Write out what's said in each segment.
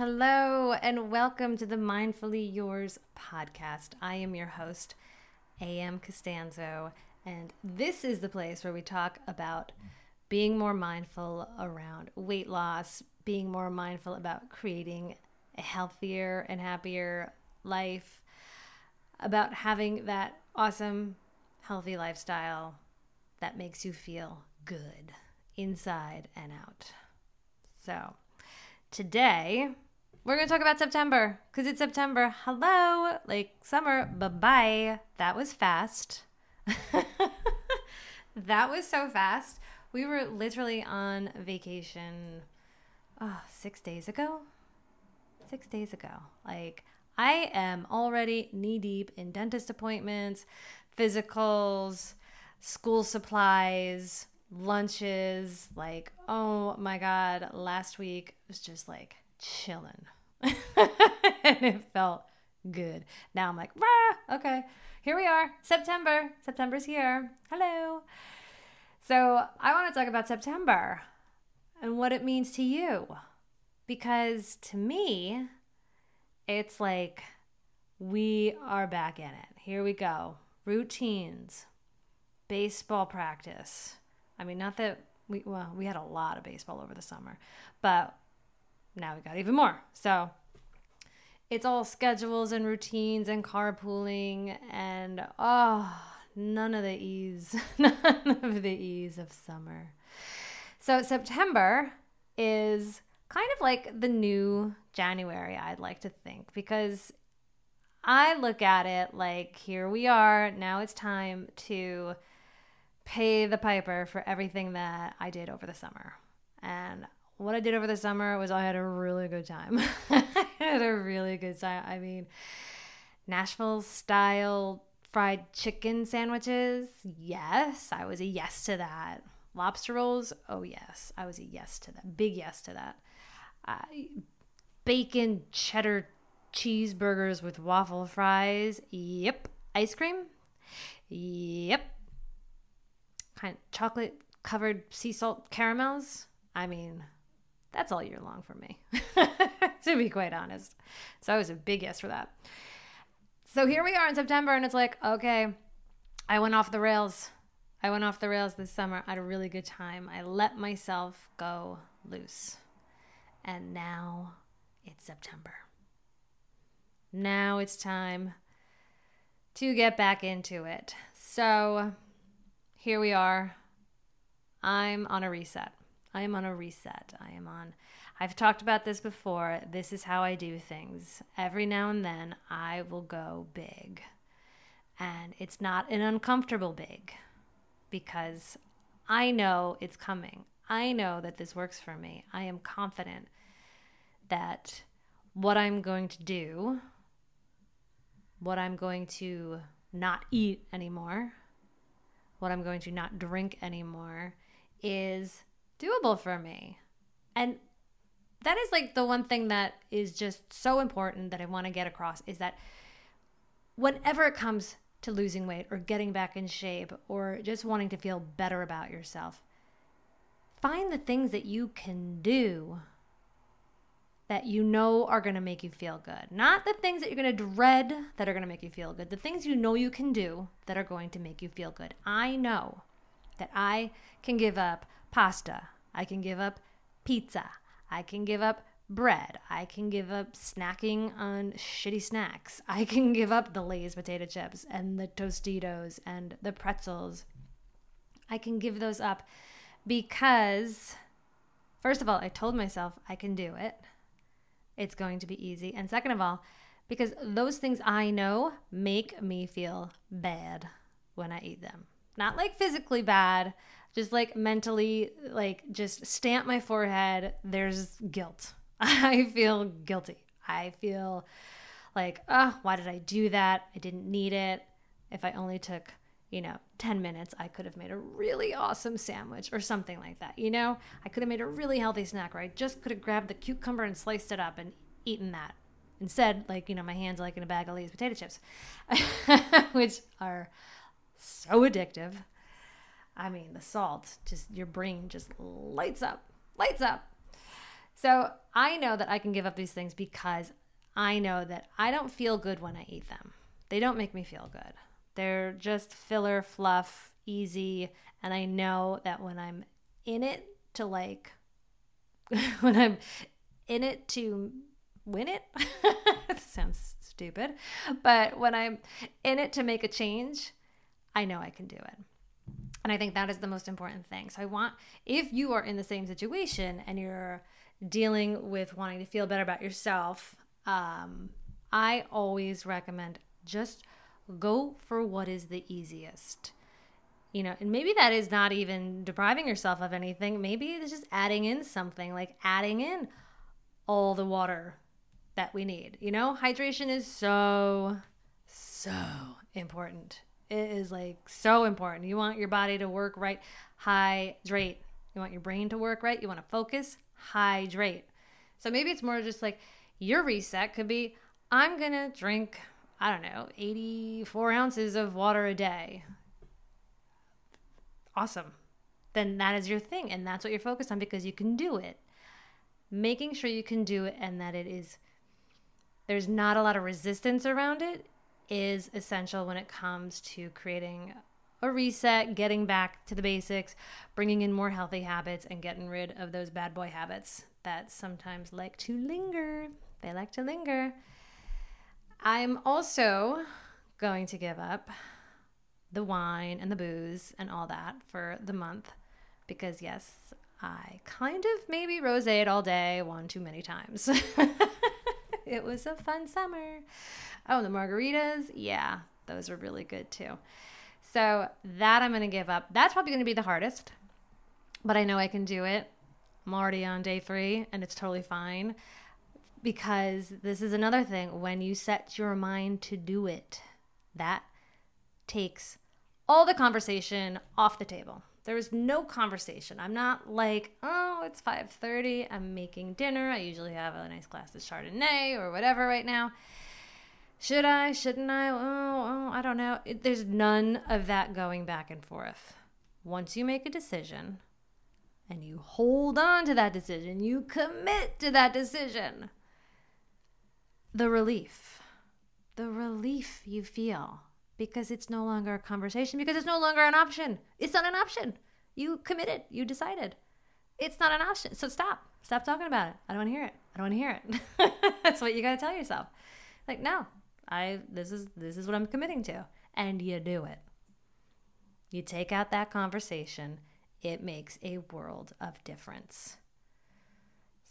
Hello and welcome to the Mindfully Yours podcast. I am your host, A.M. Costanzo, and this is the place where we talk about being more mindful around weight loss, being more mindful about creating a healthier and happier life, about having that awesome, healthy lifestyle that makes you feel good inside and out. So today, we're going to talk about September because it's September. Hello, like summer, bye-bye. That was fast. That was so fast. We were literally on vacation 6 days ago. 6 days ago. Like, I am already knee-deep in dentist appointments, physicals, school supplies, lunches. Like, oh my God, last week was just like chilling. And it felt good. Now I'm like, rah, okay, here we are. September. September's here. Hello. So I want to talk about September and what it means to you. Because to me, it's like we are back in it. Here we go. Routines, baseball practice. I mean, not that we had a lot of baseball over the summer, but now we got even more. So it's all schedules and routines and carpooling and none of the ease of summer. So September is kind of like the new January, I'd like to think, because I look at it like, here we are, now it's time to pay the piper for everything that I did over the summer. And what I did over the summer was I had a really good time. I mean, Nashville style fried chicken sandwiches, yes, I was a yes to that. Lobster rolls, oh yes, I was a yes to that. Big yes to that. Bacon cheddar cheeseburgers with waffle fries, yep. Ice cream, yep. Kind of chocolate covered sea salt caramels. I mean, that's all year long for me, to be quite honest. So I was a big yes for that. So here we are in September, and it's like, okay, I went off the rails this summer. I had a really good time. I let myself go loose. And now it's September. Now it's time to get back into it. So here we are. I'm on a reset. I've talked about this before. This is how I do things. Every now and then I will go big. And it's not an uncomfortable big, because I know it's coming. I know that this works for me. I am confident that what I'm going to do, what I'm going to not eat anymore, what I'm going to not drink anymore is doable for me. And that is like the one thing that is just so important that I want to get across, is that whenever it comes to losing weight or getting back in shape or just wanting to feel better about yourself, find the things that you can do that you know are going to make you feel good. Not the things that you're going to dread that are going to make you feel good. The things you know you can do that are going to make you feel good. I know that I can give up pasta. I can give up pizza. I can give up bread. I can give up snacking on shitty snacks. I can give up the Lay's potato chips and the Tostitos and the pretzels. I can give those up because, first of all, I told myself I can do it. It's going to be easy. And second of all, because those things I know make me feel bad when I eat them. Not like physically bad, just like mentally, like just stamp my forehead. There's guilt. I feel guilty. I feel like, oh, why did I do that? I didn't need it. If I only took, 10 minutes, I could have made a really awesome sandwich or something like that. I could have made a really healthy snack, or I just could have grabbed the cucumber and sliced it up and eaten that. Instead, my hands are like in a bag of Lay's potato chips, which are so addictive. I mean, the salt, just your brain just lights up. So I know that I can give up these things because I know that I don't feel good when I eat them. They don't make me feel good. They're just filler, fluff, easy. And I know that when I'm in it to like, when I'm in it to win it, that sounds stupid, but when I'm in it to make a change, I know I can do it. And I think that is the most important thing. So I want, if you are in the same situation and you're dealing with wanting to feel better about yourself, I always recommend just go for what is the easiest, you know, and maybe that is not even depriving yourself of anything. Maybe it's just adding in something, like adding in all the water that we need. You know, hydration is so important. It is like so important. You want your body to work right, hydrate. You want your brain to work right, you want to focus, hydrate. So maybe it's more just like your reset could be, I'm going to drink, I don't know, 84 ounces of water a day. Awesome. Then that is your thing, and that's what you're focused on because you can do it. Making sure you can do it and that it is, there's not a lot of resistance around it, is essential when it comes to creating a reset, getting back to the basics, bringing in more healthy habits, and getting rid of those bad boy habits that sometimes like to linger. They like to linger. I'm also going to give up the wine and the booze and all that for the month because, yes, I kind of maybe roséed all day one too many times. It was a fun summer. Oh, the margaritas. Yeah, those were really good too. So that I'm going to give up. That's probably going to be the hardest, but I know I can do it. I'm already on day 3 and it's totally fine because this is another thing. When you set your mind to do it, that takes all the conversation off the table. There is no conversation. I'm not like, oh, it's 5:30. I'm making dinner. I usually have a nice glass of Chardonnay or whatever right now. Should I? Shouldn't I? Oh, I don't know. There's none of that going back and forth. Once you make a decision and you hold on to that decision, you commit to that decision, the relief you feel, because it's no longer a conversation, because it's no longer an option. It's not an option. You committed. You decided. It's not an option. So stop. Stop talking about it. I don't want to hear it. I don't want to hear it. That's what you got to tell yourself. Like, no, this is what I'm committing to. And you do it. You take out that conversation. It makes a world of difference.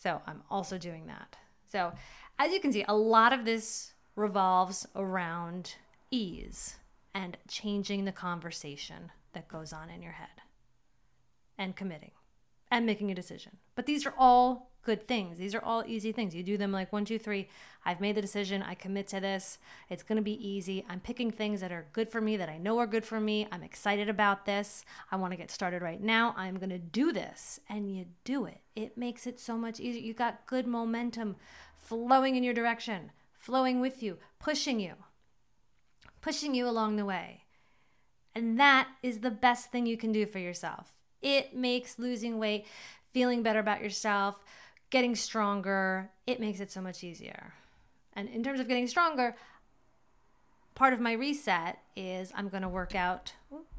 So I'm also doing that. So as you can see, a lot of this revolves around ease and changing the conversation that goes on in your head and committing and making a decision. But these are all good things. These are all easy things. You do them like 1, 2, 3. I've made the decision. I commit to this. It's going to be easy. I'm picking things that are good for me, that I know are good for me. I'm excited about this. I want to get started right now. I'm going to do this. And you do it. It makes it so much easier. You got good momentum flowing in your direction, flowing with you, pushing you along the way. And that is the best thing you can do for yourself. It makes losing weight, feeling better about yourself, getting stronger. It makes it so much easier. And in terms of getting stronger, part of my reset is I'm going to work out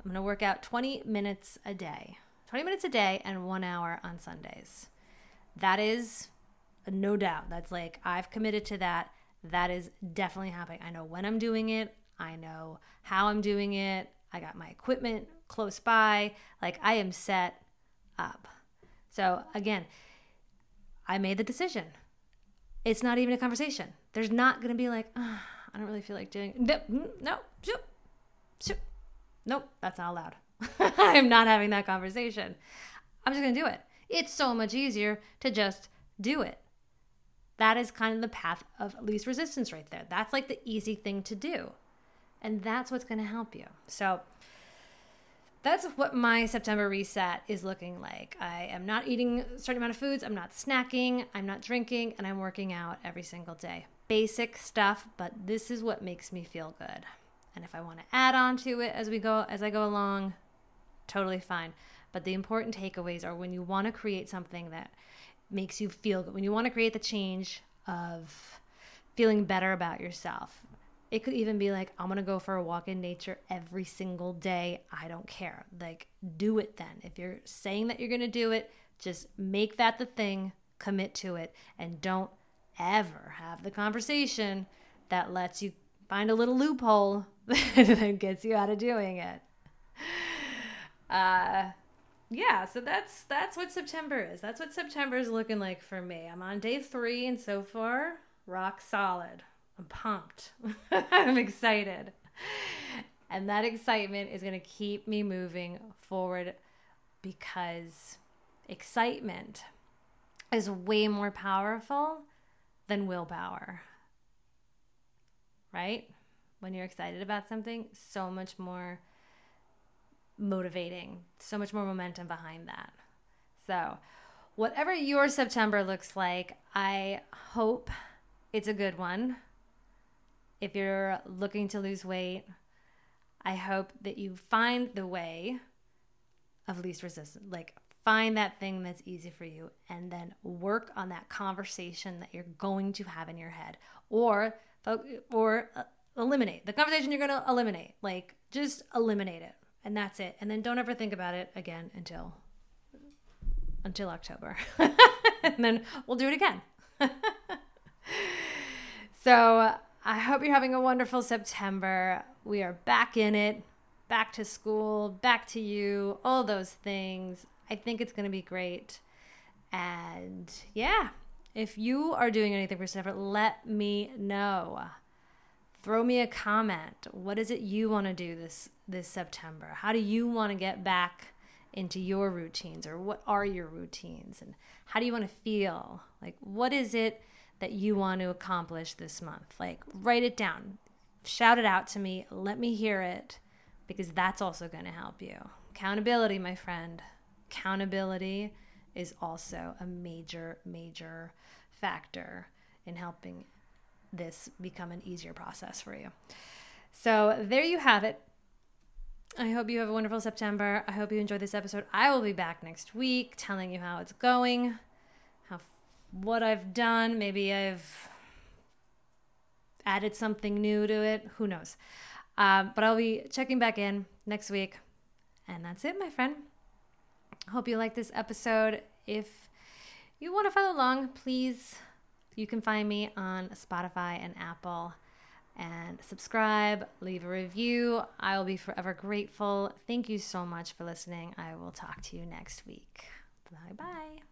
20 minutes a day. 20 minutes a day and 1 hour on Sundays. That is no doubt. That's like, I've committed to that. That is definitely happening. I know when I'm doing it. I know how I'm doing it. I got my equipment close by. Like, I am set up. So again, I made the decision. It's not even a conversation. There's not going to be like, oh, I don't really feel like doing it. Nope, that's not allowed. I'm not having that conversation. I'm just going to do it. It's so much easier to just do it. That is kind of the path of least resistance right there. That's like the easy thing to do. And that's what's going to help you. So that's what my September reset is looking like. I am not eating a certain amount of foods. I'm not snacking. I'm not drinking. And I'm working out every single day. Basic stuff, but this is what makes me feel good. And if I want to add on to it as I go along, totally fine. But the important takeaways are when you want to create something that makes you feel good, when you want to create the change of feeling better about yourself. It could even be like, I'm going to go for a walk in nature every single day. I don't care. Like, do it then. If you're saying that you're going to do it, just make that the thing, commit to it, and don't ever have the conversation that lets you find a little loophole that gets you out of doing it. Yeah, so that's what September is. That's what September is looking like for me. I'm on day 3, and so far, rock solid. I'm pumped. I'm excited. And that excitement is going to keep me moving forward, because excitement is way more powerful than willpower. Right? When you're excited about something, so much more motivating, so much more momentum behind that. So whatever your September looks like, I hope it's a good one. If you're looking to lose weight, I hope that you find the way of least resistance. Like, find that thing that's easy for you, and then work on that conversation that you're going to have in your head, or eliminate the conversation you're going to eliminate. Like, just eliminate it. And that's it. And then don't ever think about it again until October. And then we'll do it again. So I hope you're having a wonderful September. We are back in it, back to school, back to you, all those things. I think it's going to be great. And yeah, if you are doing anything for September, let me know. Throw me a comment. What is it you want to do this September? How do you want to get back into your routines, or what are your routines? And how do you want to feel? Like, what is it that you want to accomplish this month? Like, write it down. Shout it out to me. Let me hear it, because that's also going to help you. Accountability, my friend. Accountability is also a major, major factor in helping this become an easier process for you. So there you have it. I hope you have a wonderful September. I hope you enjoyed this episode. I will be back next week telling you how it's going, what I've done. Maybe I've added something new to it. Who knows? But I'll be checking back in next week. And that's it, my friend. Hope you like this episode. If you want to follow along, please, you can find me on Spotify and Apple, and subscribe, leave a review. I will be forever grateful. Thank you so much for listening. I will talk to you next week. Bye-bye.